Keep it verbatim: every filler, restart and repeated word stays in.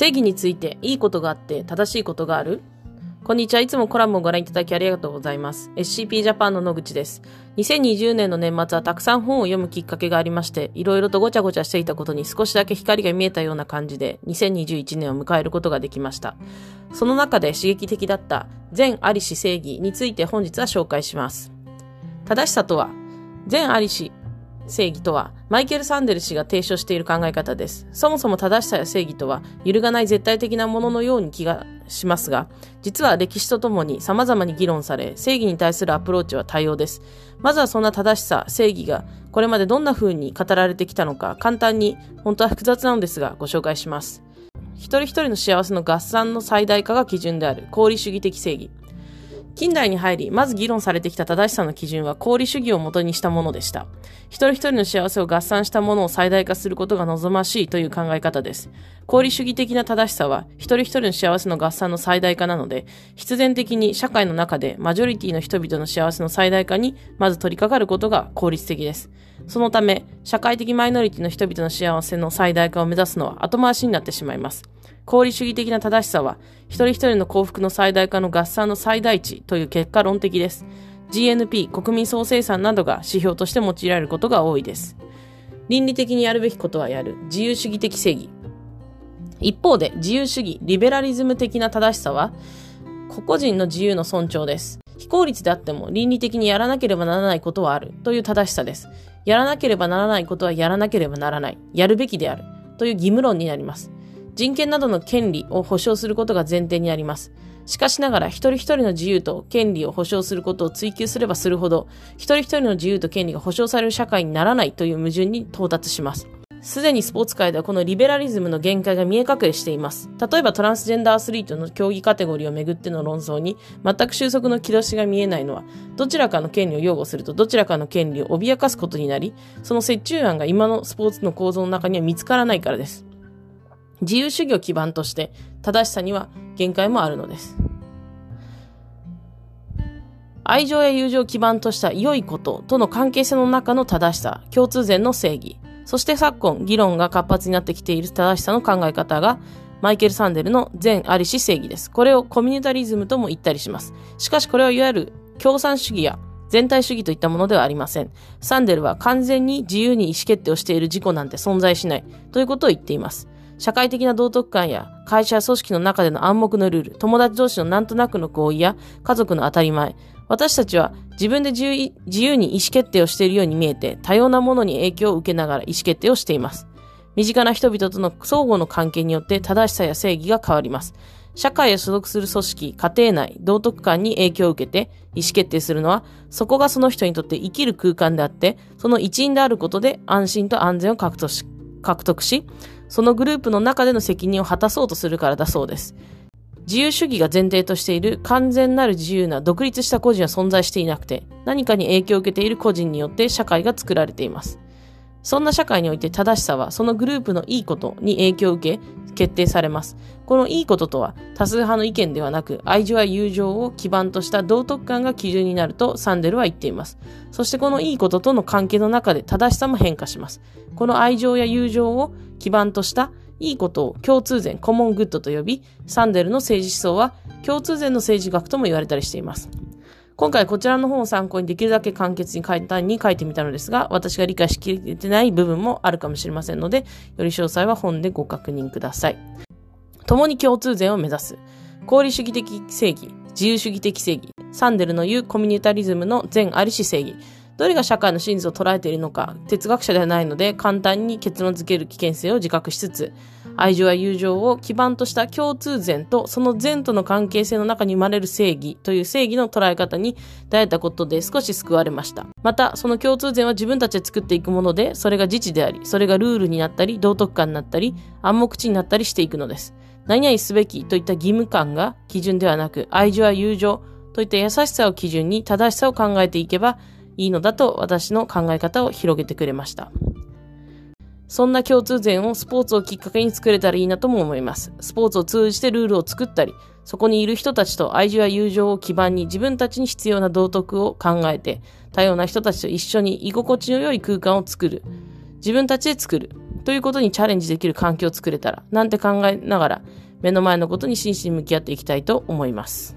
正義についていいことがあって正しいことがある？こんにちは。いつもコラムをご覧いただきありがとうございます。エスシーピー ジャパンの野口です。にせんにじゅうねんの年末はたくさん本を読むきっかけがありまして、いろいろとごちゃごちゃしていたことに少しだけ光が見えたような感じで、にせんにじゅういちねんを迎えることができました。その中で刺激的だった、善ありし正義について本日は紹介します。正しさとは、善ありし正義とは、マイケル・サンデル氏が提唱している考え方です。そもそも正しさや正義とは、揺るがない絶対的なもののように気がしますが、実は歴史とともに様々に議論され、正義に対するアプローチは多様です。まずはそんな正しさ、正義がこれまでどんな風に語られてきたのか、簡単に、本当は複雑なのですがご紹介します。一人一人の幸せの合算の最大化が基準である、功利主義的正義。近代に入り、まず議論されてきた正しさの基準は功利主義を元にしたものでした。一人一人の幸せを合算したものを最大化することが望ましいという考え方です。功利主義的な正しさは、一人一人の幸せの合算の最大化なので、必然的に社会の中でマジョリティの人々の幸せの最大化にまず取り掛かることが効率的です。そのため、社会的マイノリティの人々の幸せの最大化を目指すのは後回しになってしまいます。功利主義的な正しさは、一人一人の幸福の最大化の合算の最大値という結果論的です。ジーエヌピー、国民総生産などが指標として用いられることが多いです。倫理的にやるべきことはやる、自由主義的正義。一方で、自由主義、リベラリズム的な正しさは、個々人の自由の尊重です。非効率であっても倫理的にやらなければならないことはあるという正しさです。やらなければならないことはやらなければならない、やるべきであるという義務論になります。人権などの権利を保障することが前提になります。しかしながら一人一人の自由と権利を保障することを追求すればするほど、一人一人の自由と権利が保障される社会にならないという矛盾に到達します。すでにスポーツ界ではこのリベラリズムの限界が見え隠れしています。例えばトランスジェンダーアスリートの競技カテゴリーをめぐっての論争に全く収束の軌道が見えないのは、どちらかの権利を擁護するとどちらかの権利を脅かすことになり、その折衷案が今のスポーツの構造の中には見つからないからです。自由主義を基盤として、正しさには限界もあるのです。愛情や友情を基盤とした良いこととの関係性の中の正しさ、共通善の正義。そして昨今、議論が活発になってきている正しさの考え方が、マイケル・サンデルの善ありし正義です。これをコミュニタリズムとも言ったりします。しかしこれはいわゆる共産主義や全体主義といったものではありません。サンデルは完全に自由に意思決定をしている自己なんて存在しないということを言っています。社会的な道徳観や会社や組織の中での暗黙のルール、友達同士のなんとなくの合意や家族の当たり前、私たちは自分で自由、自由に意思決定をしているように見えて、多様なものに影響を受けながら意思決定をしています。身近な人々との相互の関係によって正しさや正義が変わります。社会へ所属する組織、家庭内、道徳観に影響を受けて意思決定するのは、そこがその人にとって生きる空間であって、その一員であることで安心と安全を獲得し、獲得し、そのグループの中での責任を果たそうとするからだそうです。自由主義が前提としている完全なる自由な独立した個人は存在していなくて、何かに影響を受けている個人によって社会が作られています。そんな社会において正しさはそのグループのいいことに影響を受け決定されます。このいいこととは多数派の意見ではなく、愛情や友情を基盤とした道徳観が基準になるとサンデルは言っています。そしてこのいいこととの関係の中で正しさも変化します。この愛情や友情を基盤としたいいことを共通善、コモングッドと呼び、サンデルの政治思想は共通善の政治学とも言われたりしています。今回こちらの本を参考にできるだけ簡潔に簡単に書いてみたのですが、私が理解しきれてない部分もあるかもしれませんので、より詳細は本でご確認ください。共に共通善を目指す。功利主義的正義、自由主義的正義、サンデルの言うコミュニタリズムの善ありし正義。どれが社会の真実を捉えているのか、哲学者ではないので簡単に結論付ける危険性を自覚しつつ、愛情や友情を基盤とした共通善とその善との関係性の中に生まれる正義という正義の捉え方に出会えたことで少し救われました。また、その共通善は自分たちで作っていくもので、それが自治であり、それがルールになったり、道徳観になったり、暗黙知になったりしていくのです。何々すべきといった義務感が基準ではなく、愛情や友情といった優しさを基準に正しさを考えていけば、いいのだと私の考え方を広げてくれました。そんな共通善をスポーツをきっかけに作れたらいいなとも思います。スポーツを通じてルールを作ったり、そこにいる人たちと愛情や友情を基盤に自分たちに必要な道徳を考えて、多様な人たちと一緒に居心地の良い空間を作る。自分たちで作る。ということにチャレンジできる環境を作れたらなんて考えながら、目の前のことに真摯に向き合っていきたいと思います。